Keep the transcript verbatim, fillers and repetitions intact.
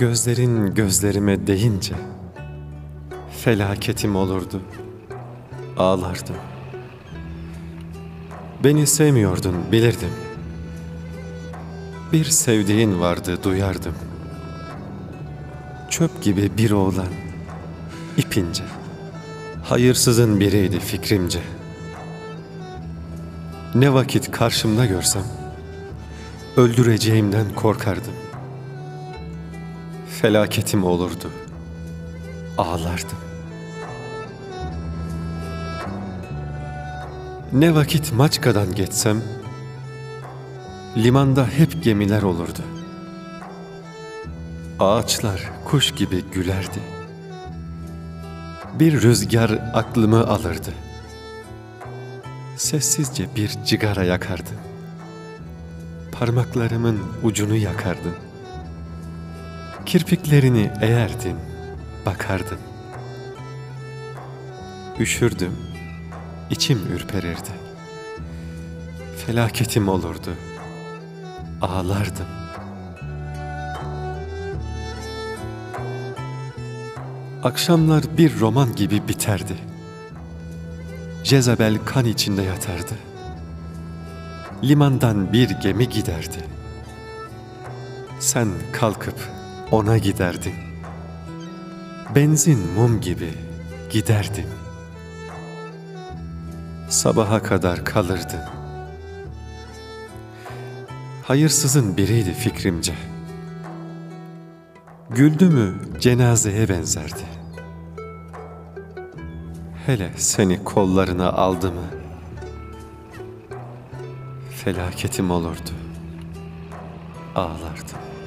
Gözlerin gözlerime değince felaketim olurdu, ağlardım. Beni sevmiyordun, bilirdim. Bir sevdiğin vardı, duyardım. Çöp gibi bir oğlan, ipince, hayırsızın biriydi fikrimce. Ne vakit karşımda görsem, öldüreceğimden korkardım. Felaketim olurdu, ağlardım. Ne vakit Maçka'dan geçsem, limanda hep gemiler olurdu. Ağaçlar kuş gibi gülerdi. Bir rüzgar aklımı alırdı. Sessizce bir cigara yakardı. Parmaklarımın ucunu yakardı. Kirpiklerini eğerdim, bakardım. Üşürdüm, içim ürperirdi. Felaketim olurdu, ağlardım. Akşamlar bir roman gibi biterdi. Jezabel kan içinde yatardı. Limandan bir gemi giderdi. Sen kalkıp ona giderdin. Benzin mum gibi giderdin. Sabaha kadar kalırdın. Hayırsızın biriydi fikrimce. Güldü mü cenazeye benzerdi. Hele seni kollarına aldı mı, felaketim olurdu, ağlardım.